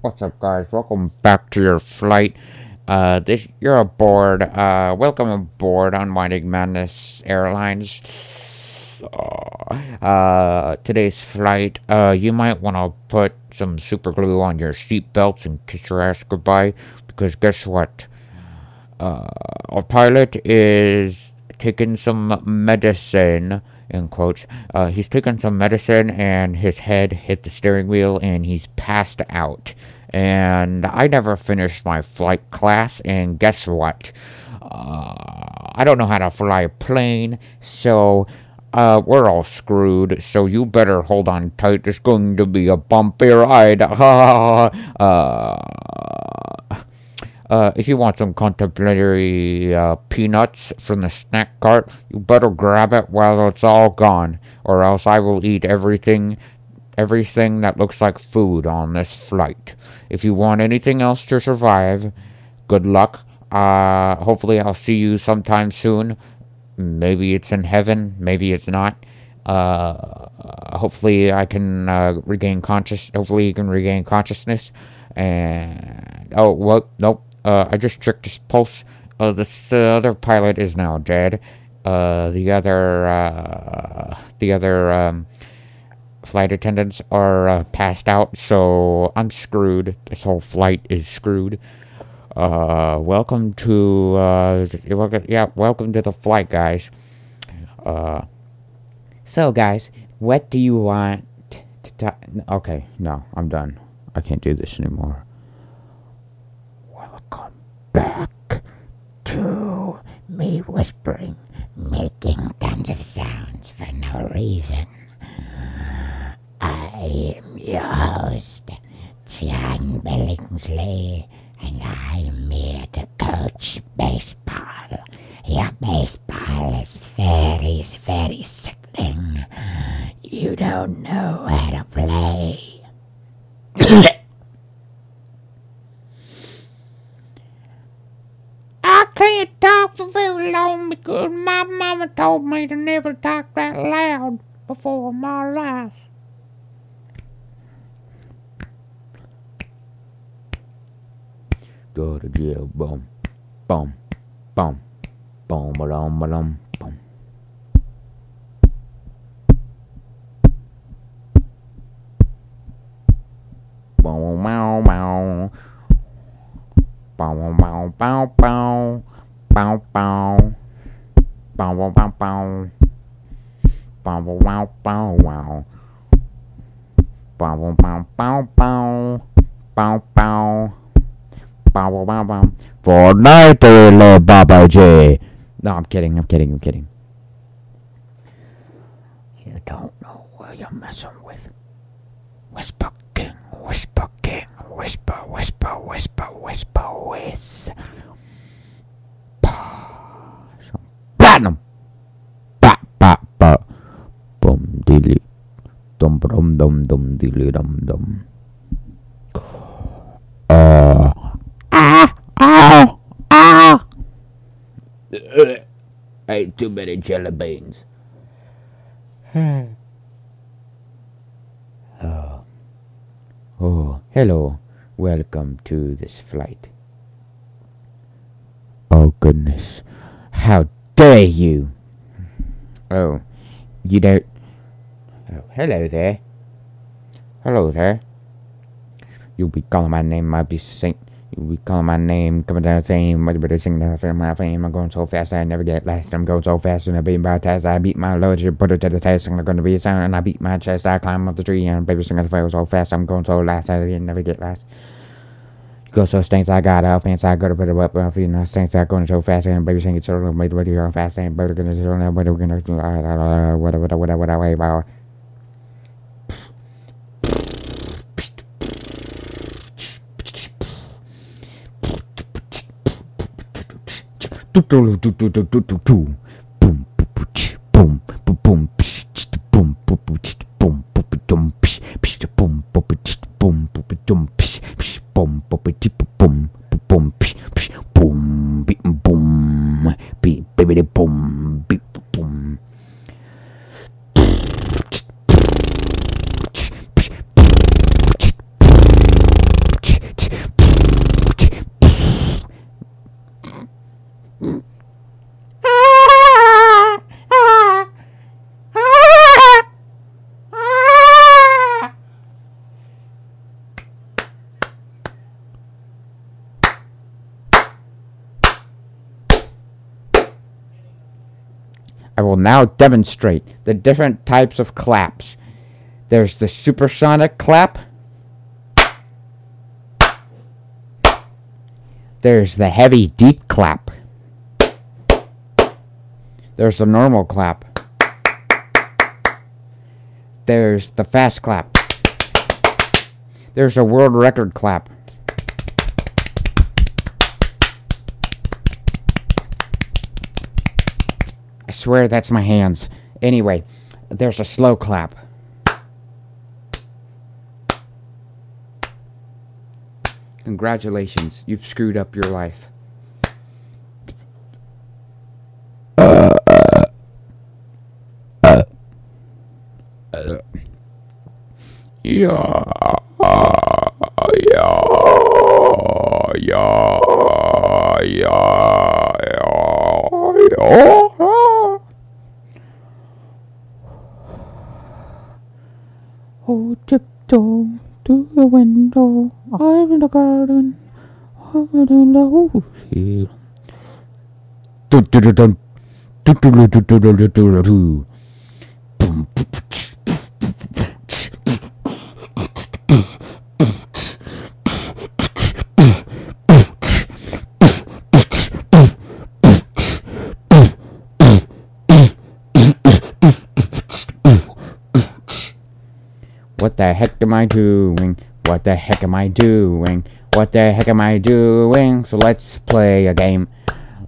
What's up, guys? Welcome back to your flight. You're aboard. Welcome aboard Unwinding Madness Airlines. Today's flight, you might want to put some super glue on your seat belts and kiss your ass goodbye, because guess what? Our pilot is taking some medicine, in quotes. He's taken some medicine and his head hit the steering wheel and he's passed out. And I never finished my flight class, and guess what? I don't know how to fly a plane, so we're all screwed, so you better hold on tight. There's going to be a bumpy ride. If you want some contemporary peanuts from the snack cart, you better grab it while it's all gone, or else I will eat everything that looks like food on this flight. If you want anything else to survive, good luck. Hopefully I'll see you sometime soon. Maybe it's in heaven, maybe it's not. Hopefully I can regain consciousness. Hopefully you can regain consciousness. And oh, well, nope. I just checked his pulse. The other pilot is now dead. The other flight attendants are passed out, so I'm screwed. This whole flight is screwed. Welcome to the flight, guys. So, guys, what do you want to talk? Okay, no, I'm done. I can't do this anymore. Welcome back to me whispering, making tons of sounds for no reason. I am your host, John Billingsley, and I am here to coach baseball. Your baseball is very, very sickening. You don't know how to play. I can't talk for very long because my mama told me to never talk that loud before in my life. Go to jail, boom, boom, boom, boom, ba-dum, ba-dum, boom. Bow wow wow, bow wow bow bow, bow bow, bow wow bow bow, bow wow bow wow, bow wow bow bow bow, bow bow, bow wow bow. Fortnite, little Baba J. No, I'm kidding. You don't know where you're messing with. Whisper. Whisper King, whisper, whisper, whisper, whisper, whisper. Platinum! Bop, bop, bop. Boom, dilly. Dum, dilly, dum. I ate too many jelly beans. Oh, hello. Welcome to this flight. Oh, goodness. How dare you? Oh, you don't... Oh, hello there. You'll be calling my name, I'll be saying... You'll be calling my name, coming down the same... I'm going so fast I never get last. I'm going so fast and I beat my test. I beat my load, you put it to the test. I'm going to be a sound and I beat my chest. I climb up the tree and baby singing the fail so fast. I'm going so last I never get last. Go so stinks I got off and I go to put it up. I feel not stinks I going so fast and baby singing so long. Wait, what you're fast and baby going to do that. What are we going to do? What I wait about. Boom, boom, boom, boom, boom, boom, boom, will now demonstrate the different types of claps. There's the supersonic clap. There's the heavy, deep clap. There's the normal clap. There's the fast clap. There's a world record clap. I swear that's my hands. Anyway, there's a slow clap. Congratulations, you've screwed up your life. Oh, tiptoe to the window. I'm in the garden. I'm in the whole field. What the heck am I doing? What the heck am I doing? What the heck am I doing? So let's play a game.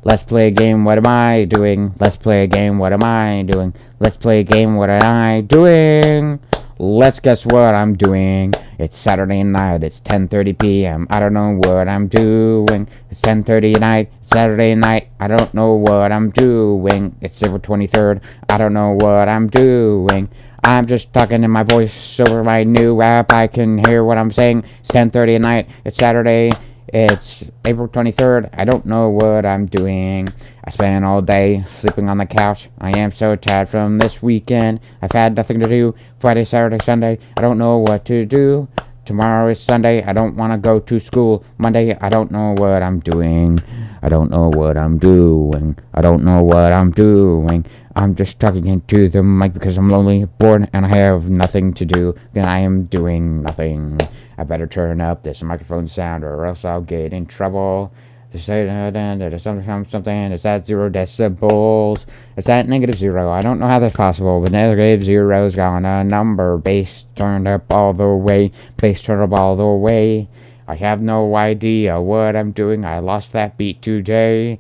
Let's play a game. What am I doing? Let's play a game. What am I doing? Let's play a game. What am I doing? Let's guess what I'm doing. It's Saturday night. It's 10:30 p.m. I don't know what I'm doing. It's 10:30 at night. It's Saturday night. I don't know what I'm doing. It's April 23rd. I don't know what I'm doing. I'm just talking in my voice over my new app. I can hear what I'm saying. It's 10:30 at night. It's Saturday. It's April 23rd. I don't know what I'm doing. I spent all day sleeping on the couch. I am so tired from this weekend. I've had nothing to do. Friday, Saturday, Sunday. I don't know what to do. Tomorrow is Sunday. I don't want to go to school. Monday, I don't know what I'm doing. I don't know what I'm doing. I don't know what I'm doing. I'm just talking into the mic because I'm lonely, bored, and I have nothing to do. Then I am doing nothing. I better turn up this microphone sound or else I'll get in trouble. There's something. It's at 0 decibels. It's at -0. I don't know how that's possible, but -0's got a number. Bass turned up all the way. Bass turned up all the way. I have no idea what I'm doing. I lost that beat today.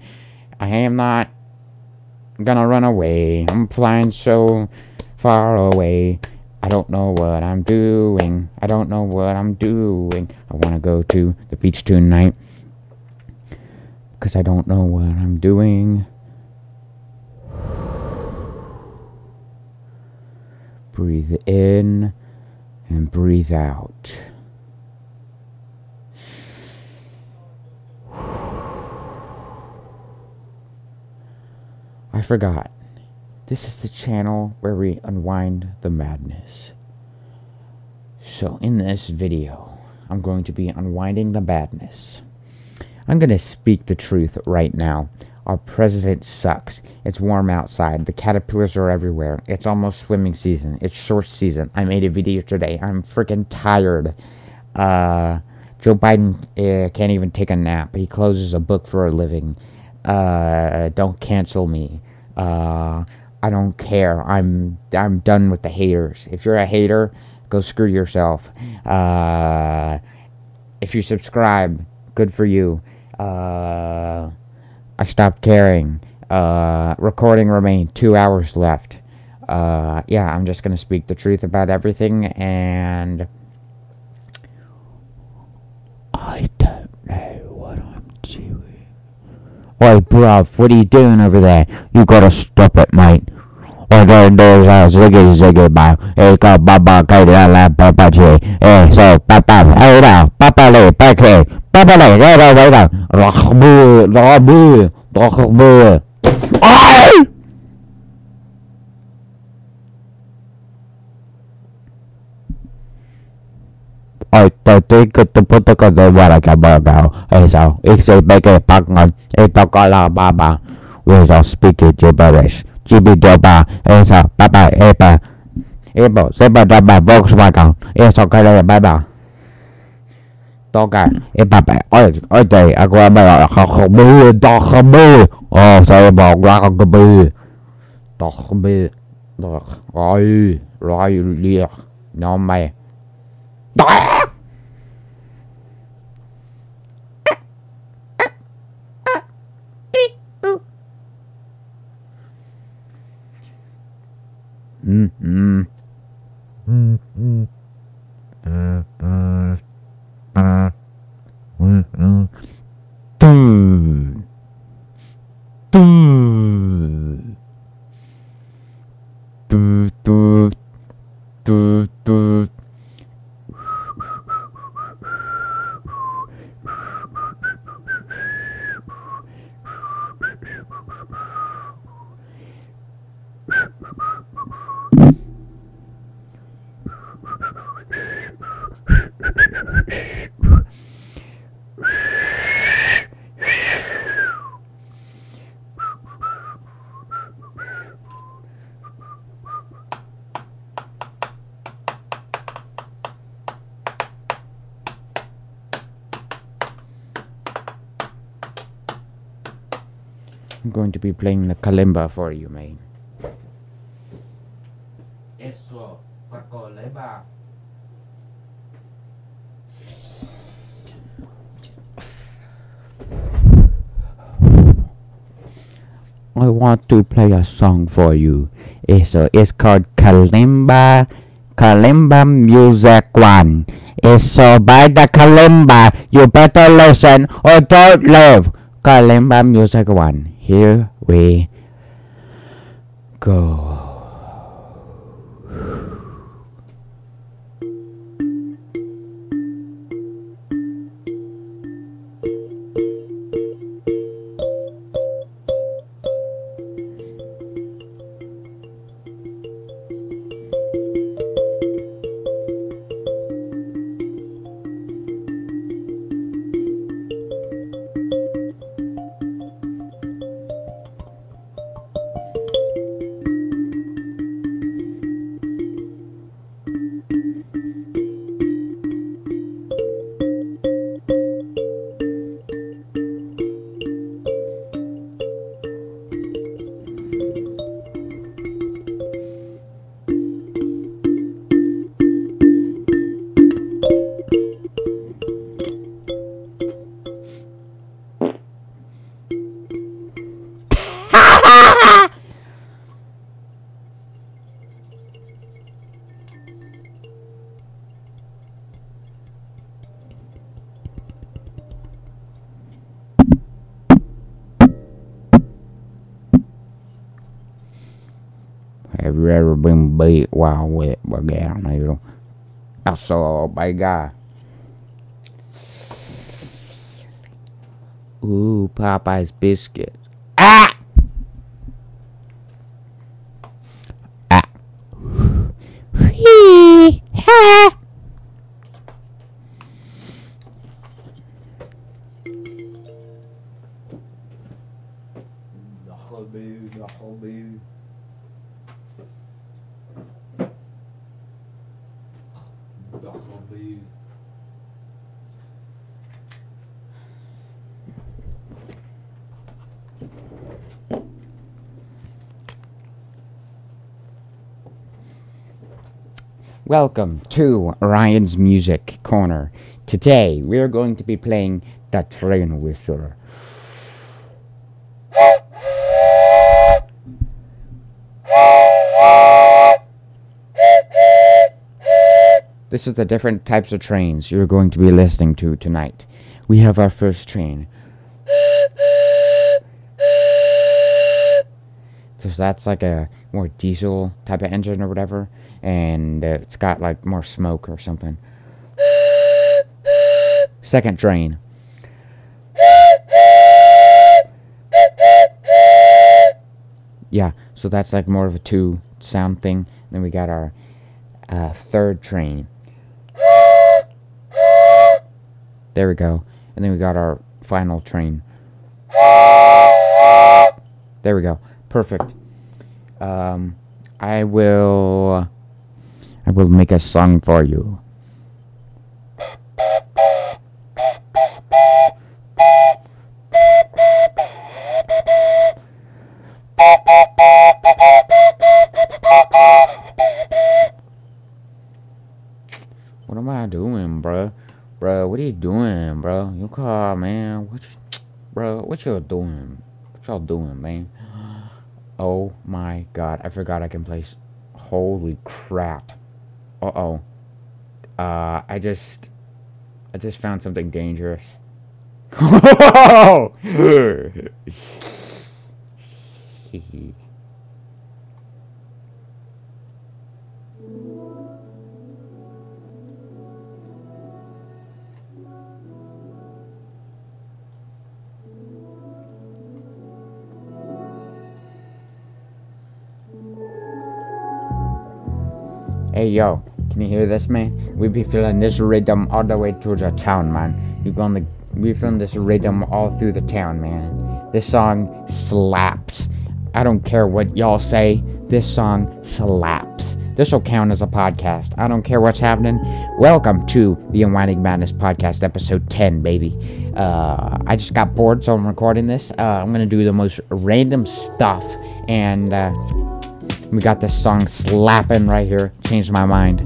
I am not gonna run away. I'm flying so far away. I don't know what I'm doing. I don't know what I'm doing. I wanna go to the beach tonight. Because I don't know what I'm doing. Breathe in and breathe out. I forgot. This is the channel where we unwind the madness. So in this video, I'm going to be unwinding the madness. I'm going to speak the truth right now. Our president sucks. It's warm outside. The caterpillars are everywhere. It's almost swimming season. It's short season. I made a video today. I'm freaking tired. Joe Biden can't even take a nap. He closes a book for a living. Don't cancel me. I don't care. I'm done with the haters. If you're a hater, go screw yourself. If you subscribe, good for you. I stopped caring. Recording remained. 2 hours left. Yeah, I'm just going to speak the truth about everything, and I don't know what I'm doing. Hey, bruv, what are you doing over there? You gotta stop it, mate. I don't know how ziggy bow. Hey, go Baba J, Baba J. Hey, so Baba, hey now, Baba Lee, back here, Baba Lee, there, now. I think the protocol the water can burn now. Hey, so it's a big pack on. It's a color Baba. We'll speak it gibberish. Chibi Doba, Elsa, Baba, Eba, Ebo, Seba Doba, Volkswagen, Elsa, Kala, Baba, Doga, Ebaba, Oite, Aguaba, Hakabu, Dokabu, Oh, Seba, Rakabu, Dokabu, Dok, Roy, Roy, Lear, No, my. I'm going to be playing the kalimba for you, man. Eso, pa kalimba. I want to play a song for you. It's called Kalimba Music One. It's by the kalimba. You better listen or don't love. Kalimba Music One. Here we go. Have you ever been beat while wet? But I don't know. I saw a big guy. Ooh, Popeye's biscuit. Ah! Ah. Whee! Ha! The whole boo. Welcome to Ryan's Music Corner. Today we are going to be playing the train whistle. This is the different types of trains you're going to be listening to tonight. We have our first train. So that's like a more diesel type of engine or whatever. And it's got like more smoke or something. Second train. Yeah, so that's like more of a two sound thing. Then we got our third train. There we go. And then we got our final train. There we go. Perfect. I will make a song for you. What am I doing, bro? Bro, what are you doing, bro? You call, man. What you doing? What y'all doing, man? Oh my God! I forgot I can play. Holy crap! Uh-oh. I just found something dangerous. Hey yo, can you hear this, man? We be feeling this rhythm all the way through the town, man. We feeling this rhythm all through the town, man. This song slaps. I don't care what y'all say. This song slaps. This'll count as a podcast. I don't care what's happening. Welcome to the Unwinding Madness podcast, episode 10, baby. I just got bored, so I'm recording this. I'm gonna do the most random stuff, and we got this song slapping right here. Changed my mind.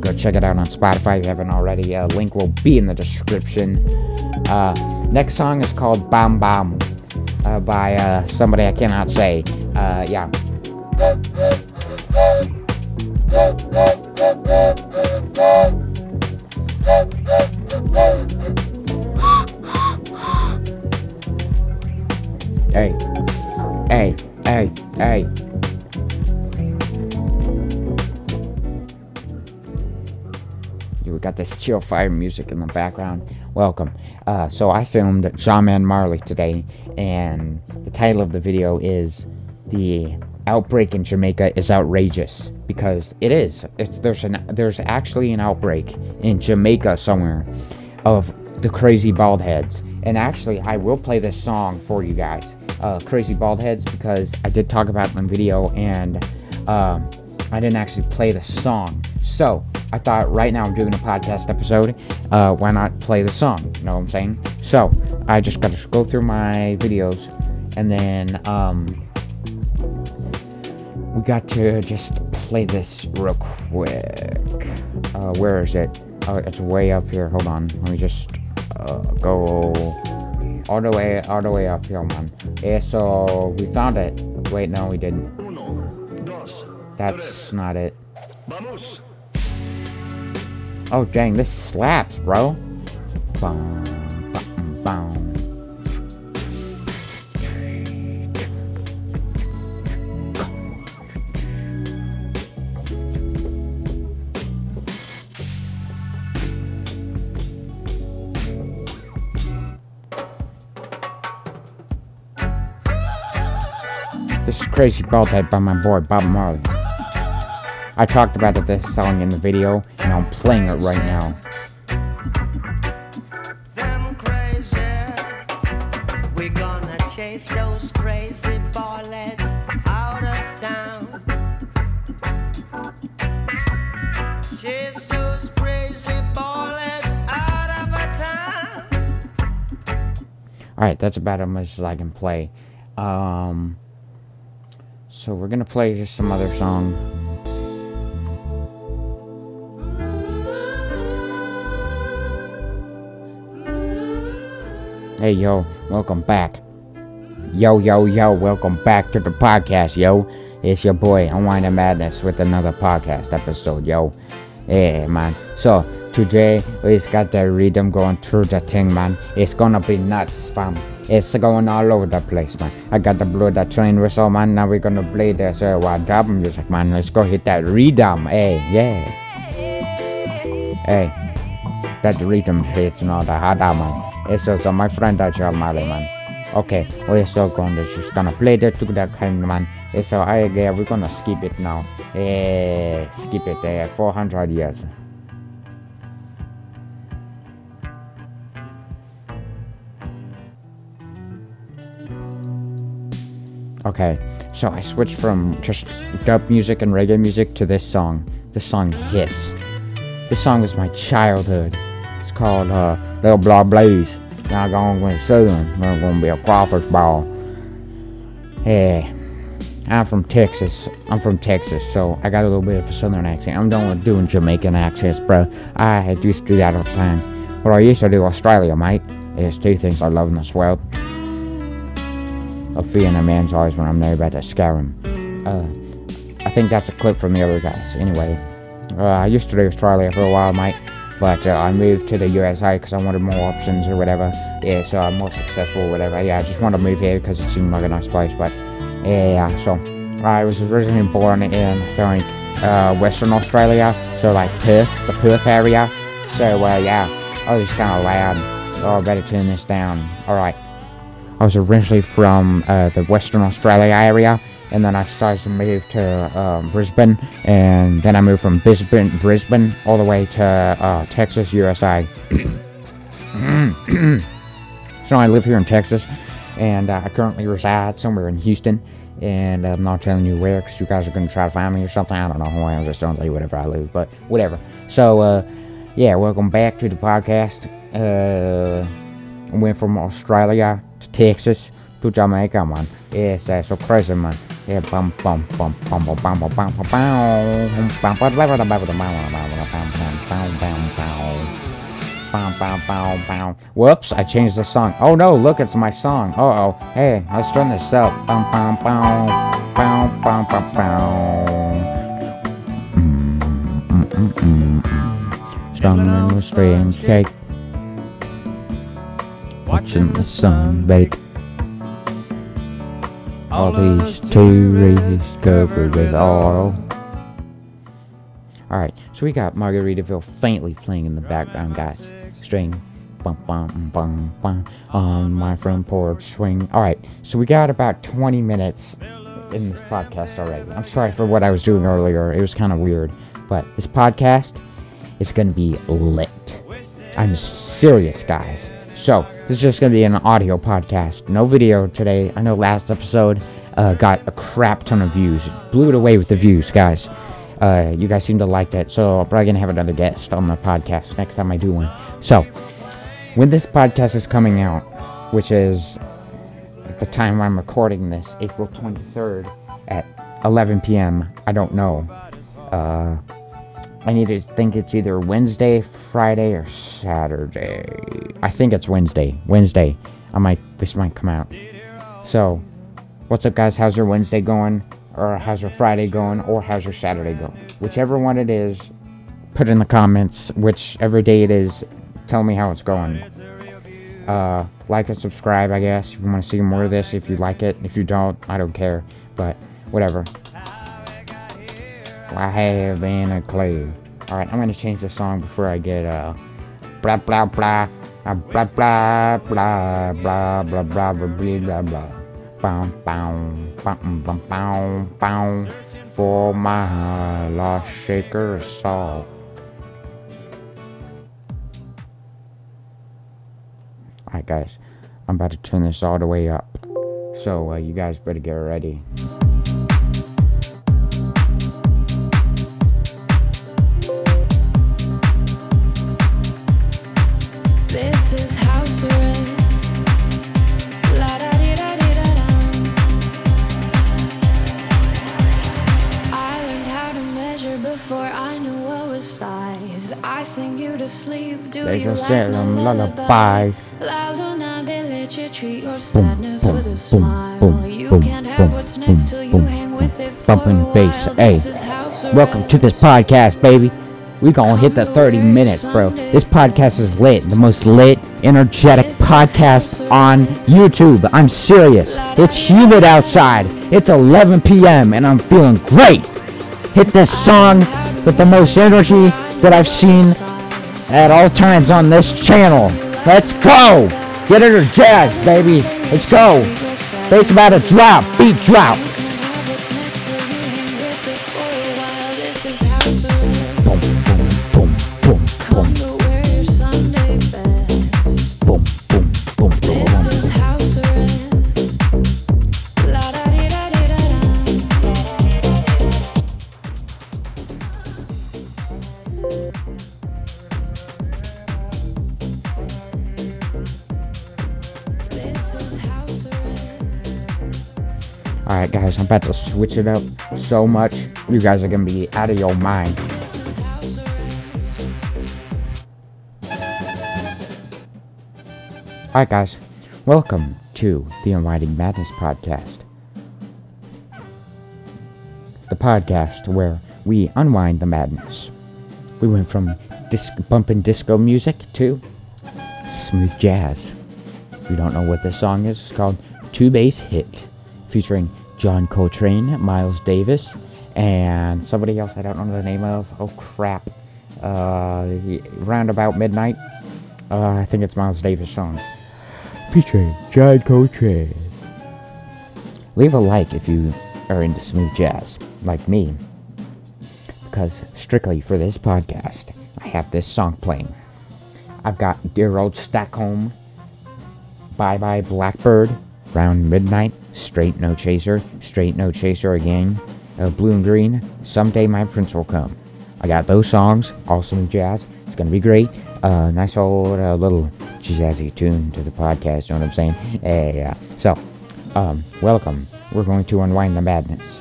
Go check it out on Spotify if you haven't already. Link will be in the description. Next song is called Bam Bam by somebody I cannot say. Yeah. Hey. Hey. Hey. Hey. Got this chill fire music in the background. Welcome. So I filmed John and Marley today, and the title of the video is "The Outbreak in Jamaica is Outrageous," because it is. There's actually an outbreak in Jamaica somewhere of the Crazy Baldheads. And actually, I will play this song for you guys, Crazy Baldheads, because I did talk about it in the video, and I didn't actually play the song. So I thought, right now I'm doing a podcast episode, why not play the song? You know what I'm saying? So I just gotta scroll through my videos, and then we got to just play this real quick. Where is it? Oh, it's way up here. Hold on. Let me just go all the way up here, man. Yeah, so we found it. Wait, no, we didn't. That's not it. Oh dang, this slaps, bro. Boom, boom, boom. This is Crazy Baldhead by my boy Bob Marley. I talked about this song in the video, and I'm playing it right now. Them crazy, we're gonna chase those crazy ballheads out of town. Chase those crazy ballheads out of a town. Alright, that's about as much as I can play. So we're gonna play just some other song. Hey, yo, welcome back. Yo, welcome back to the podcast, yo. It's your boy, Unwinding Madness, with another podcast episode, yo. Hey, man. So, today, we've got the rhythm going through the thing, man. It's gonna be nuts, fam. It's going all over the place, man. I got to blow the train whistle, man. Now we're gonna play this wild drop music, man. Let's go hit that rhythm, hey, yeah. Hey. That rhythm hits not a hard man. It's also my friend that John Marley, man. Okay, we're so going to just gonna play that to that kind, man. So I yeah, we're gonna skip it now. Skip it 400 years. Okay, so I switched from just dub music and reggae music to this song. This song hits. This song was my childhood. It's called Lil Blah Blaze. Now I'm going to Southern. I'm going to be a crawfish ball. Hey, I'm from Texas. So I got a little bit of a Southern accent. I'm done with doing Jamaican accents, bro. I used to do that all the time. What I used to do Australia, mate, is two things I love in this world. A fear in a man's eyes when I'm there about to scare him. I think that's a clip from the other guys. Anyway, I used to do Australia for a while, mate, but I moved to the USA because I wanted more options or whatever. Yeah, so I'm more successful or whatever. Yeah, I just wanted to move here because it seemed like a nice place, but yeah, so I was originally born in, I think, Western Australia, so like Perth, the Perth area. So yeah, I was kind of loud. Oh, I better turn this down. Alright. I was originally from the Western Australia area, and then I decided to move to Brisbane, and then I moved from Brisbane all the way to Texas, USA. So I live here in Texas, and I currently reside somewhere in Houston, and I'm not telling you where because you guys are going to try to find me or something. I don't know who I am, just don't tell you whatever I live, but whatever. So, yeah, welcome back to the podcast. I went from Australia to Texas to Jamaica, man. It's so crazy, man. Yeah, whoops, I changed the song. Oh no, look, it's my song. Uh-oh. Hey, let's turn this up. Stumbling with strange cake, watching the sun bake. All these touries covered with oil. Alright, so we got Margaritaville faintly playing in the background, guys. String. Bum, bum, bum, bum, on my front porch swing. Alright, so we got about 20 minutes in this podcast already. I'm sorry for what I was doing earlier. It was kind of weird. But this podcast is going to be lit. I'm serious, guys. So, this is just going to be an audio podcast. No video today. I know last episode got a crap ton of views. Blew it away with the views, guys. You guys seem to like that. So, I'm probably going to have another guest on my podcast next time I do one. So, when this podcast is coming out, which is at the time I'm recording this, April 23rd at 11 p.m. I don't know. I need to think it's either Wednesday, Friday, or Saturday. I think it's Wednesday. This might come out. So, what's up, guys? How's your Wednesday going? Or how's your Friday going? Or how's your Saturday going? Whichever one it is, put in the comments. Whichever day it is, tell me how it's going. Like and subscribe, I guess, if you want to see more of this. If you like it. If you don't, I don't care. But, whatever. I have been a clue. Alright, I'm gonna change the song before I get blah blah blah blah blah blah blah blah blah blah blah bum bum bum bum bum bum for my lost shaker salt. Alright, guys, I'm about to turn this all the way up, so you guys better get ready. They just sing them lullabies. They let you treat your sadness with a smile. You can't have what's next till you hang with it for a while. Hey, welcome to this podcast, baby. We gonna hit the 30 minutes, bro. This podcast is lit. The most lit, energetic podcast on YouTube. I'm serious. It's humid outside. It's 11 p.m. and I'm feeling great. Hit this song with the most energy that I've seen at all times on this channel. Let's go! Get it or jazz, baby. Let's go. Bass about a drop. Beat drop. Boom, boom, boom, boom, boom. Boom, boom, boom, boom, boom. Alright guys, I'm about to switch it up so much, you guys are gonna be out of your mind. Alright guys, welcome to the Unwinding Madness podcast. The podcast where we unwind the madness. We went from bumping disco music to smooth jazz. If you don't know what this song is, it's called Two Bass Hit, featuring John Coltrane, Miles Davis, and somebody else I don't know the name of. Oh crap. Roundabout Midnight. I think it's Miles Davis' song. Featuring John Coltrane. Leave a like if you are into smooth jazz, like me. Because strictly for this podcast, I have this song playing. I've got Dear Old Stockholm, Bye Bye Blackbird, Round Midnight, Straight No Chaser again, Blue and Green, Someday My Prince Will Come. I got those songs, awesome jazz, it's gonna be great. Nice old little jazzy tune to the podcast, you know what I'm saying? Yeah. So, welcome. We're going to unwind the madness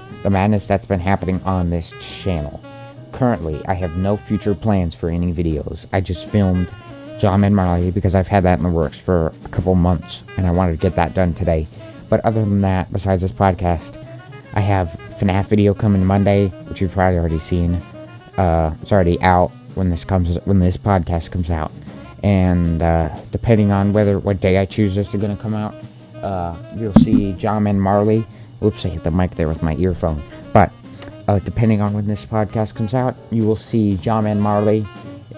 that's been happening on this channel. Currently, I have no future plans for any videos. I just filmed John and Marley because I've had that in the works for a couple months and I wanted to get that done today. But other than that, besides this podcast, I have FNAF video coming Monday, which you've probably already seen. It's already out when this podcast comes out. And depending on what day I choose this is gonna come out, you'll see John and Marley. Oops, I hit the mic there with my earphone. But depending on when this podcast comes out, you will see John and Marley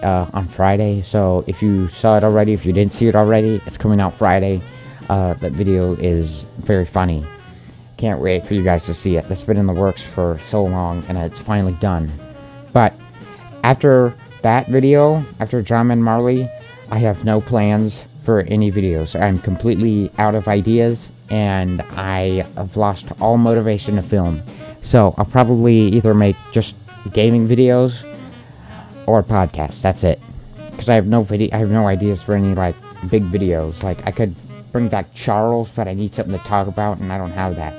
on Friday. So if you saw it already, if you didn't see it already, it's coming out Friday. That video is very funny. Can't wait for you guys to see it. That's been in the works for so long, and it's finally done. But after that video, after John and Marley, I have no plans for any videos. I'm completely out of ideas, and I have lost all motivation to film. So I'll probably either make just gaming videos or podcasts. That's it, because I have no ideas for any like big videos. Like I could bring back Charles, but I need something to talk about, and I don't have that.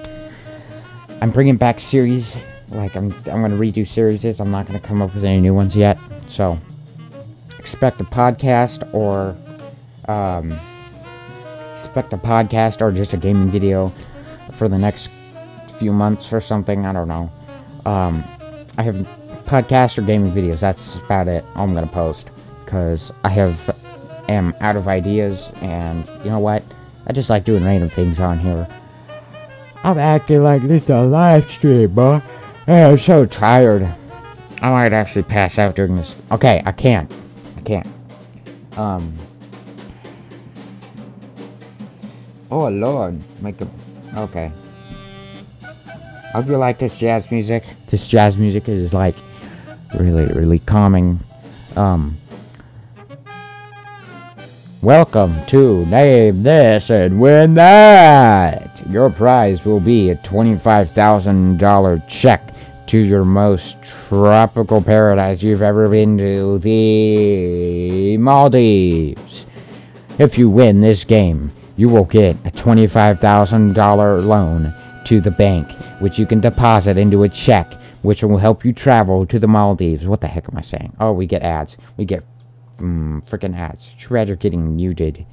I'm bringing back series. Like I'm gonna redo series. I'm not gonna come up with any new ones yet. So expect a podcast or just a gaming video for the next few months or something. I don't know. I have podcasts or gaming videos. That's about it. All I'm gonna post, because I am out of ideas, and you know what? I just like doing random things on here. I'm acting like this is a live stream, bro. I'm so tired. I might actually pass out during this. Okay, I can't. Oh Lord, okay. I hope you like this jazz music. This jazz music is like really, really calming. Welcome to Name This and Win That. Your prize will be a $25,000 check to your most tropical paradise you've ever been to, the Maldives. If you win this game, you will get a $25,000 loan to the bank, which you can deposit into a check, which will help you travel to the Maldives. What the heck am I saying? Oh, we get ads. We get freaking ads. Shred, you're getting muted.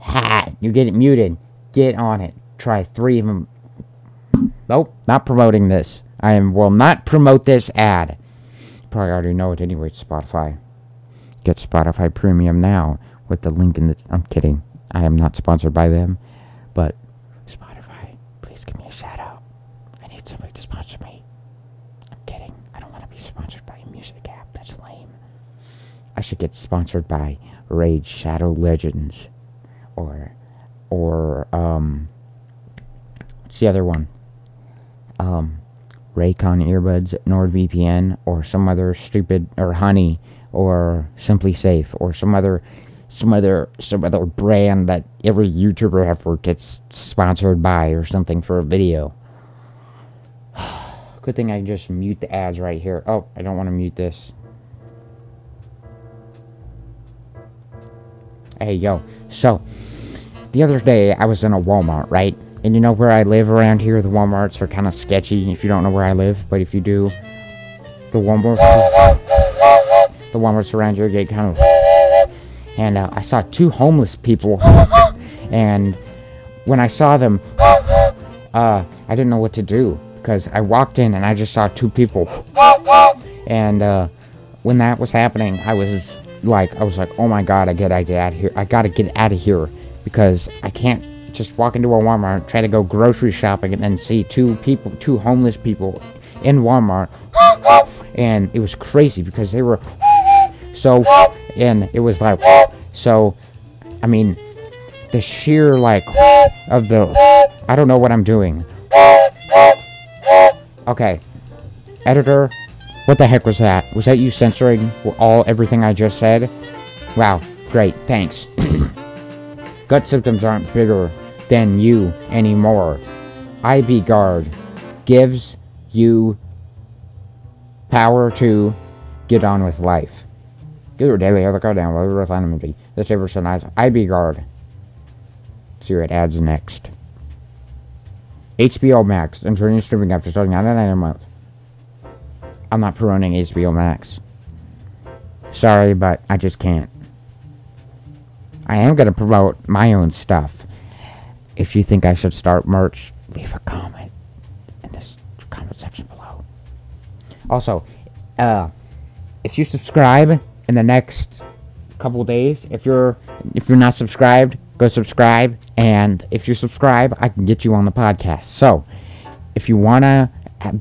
Ha! You get it muted. Get on it. Try three of them. Nope, not promoting this. I will not promote this ad. You probably already know it anyway. It's Spotify. Get Spotify Premium now with the link in the... I'm kidding. I am not sponsored by them, but... Sponsor me. I'm kidding. I don't want to be sponsored by a music app. That's lame. I should get sponsored by Raid Shadow Legends. Or what's the other one? Raycon earbuds, NordVPN, or some other stupid, or Honey, or Simply Safe, or some other brand that every YouTuber ever gets sponsored by or something for a video. Good thing I just mute the ads right here. Oh, I don't want to mute this. Hey, yo. So, the other day, I was in a Walmart, right? And you know where I live around here, the Walmarts are kind of sketchy if you don't know where I live, but if you do, the Walmarts around here get kind of... And I saw two homeless people, and when I saw them, I didn't know what to do, because I walked in and I just saw two people. And when that was happening, I was like, oh my god, I gotta get out of here, because I can't just walk into a Walmart, try to go grocery shopping, and then see two homeless people in Walmart. And it was crazy because they were so, and it was like, so I mean, the sheer like of the, I don't know what I'm doing. Okay, editor, what the heck was that? Was that you censoring everything I just said? Wow, great, thanks. Gut symptoms aren't bigger than you anymore. IB Guard gives you power to get on with life. Give her daily other go down, whatever with anonymity. This ever so nice. IB Guard. See what adds next. HBO Max, introducing streaming after starting $9.99 a month. I'm not promoting HBO Max. Sorry, but I just can't. I am going to promote my own stuff. If you think I should start merch, leave a comment in this comment section below. Also, if you subscribe in the next couple days, if you're not subscribed, go subscribe. And if you subscribe, I can get you on the podcast. So, if you wanna have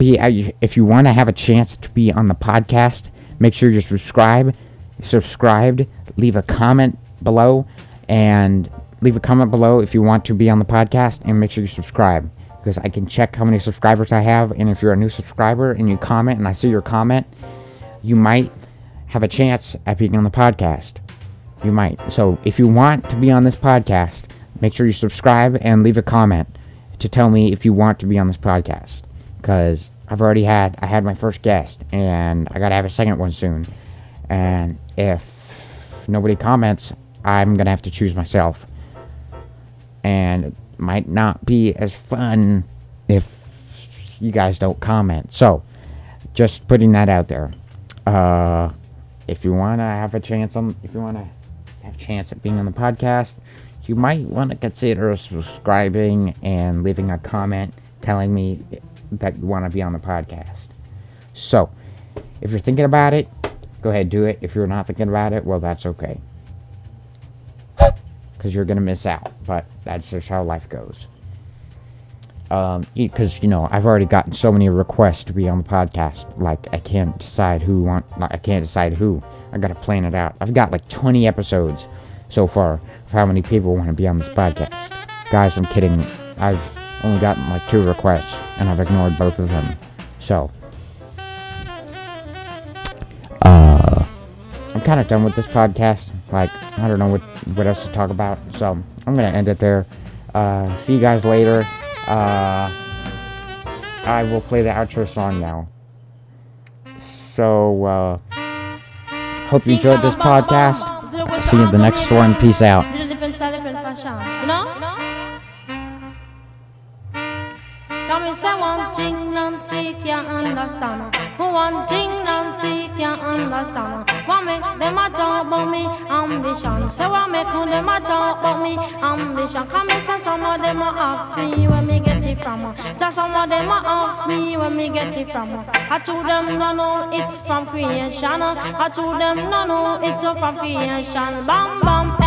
a chance to be on the podcast, make sure you're subscribed. Leave a comment below if you want to be on the podcast, and make sure you subscribe, because I can check how many subscribers I have. And if you're a new subscriber and you comment and I see your comment, you might have a chance at being on the podcast. You might. So if you want to be on this podcast, make sure you subscribe and leave a comment to tell me if you want to be on this podcast, because I had my first guest, and I gotta have a second one soon. And if nobody comments, I'm gonna have to choose myself, and it might not be as fun if you guys don't comment. So just putting that out there. If you wanna have a chance at being on the podcast, you might want to consider subscribing and leaving a comment telling me that you want to be on the podcast. So if you're thinking about it, go ahead, do it. If you're not thinking about it, well, that's okay, because you're gonna miss out. But that's just how life goes. Because you know, I've already gotten so many requests to be on the podcast. Like, I can't decide who. I gotta plan it out. I've got like 20 episodes so far of how many people want to be on this podcast. Guys, I'm kidding. I've only gotten like 2 requests, and I've ignored both of them. So. I'm kind of done with this podcast. Like, I don't know what else to talk about, so I'm gonna end it there. See you guys later. I will play the outro song now. So, hope you enjoyed this podcast. I'll see you in the next one. Peace out. Tell me say one thing, Nancy can't understand. One thing, Nancy can't understand. What make them a talk about me ambition? Say what make them a talk about me ambition? Come and say some of them a ask me where me get it from. Say some of them a ask me where me get it from. I told them no, no, it's from creation. I told them no, no, it's from creation. Bam, bam.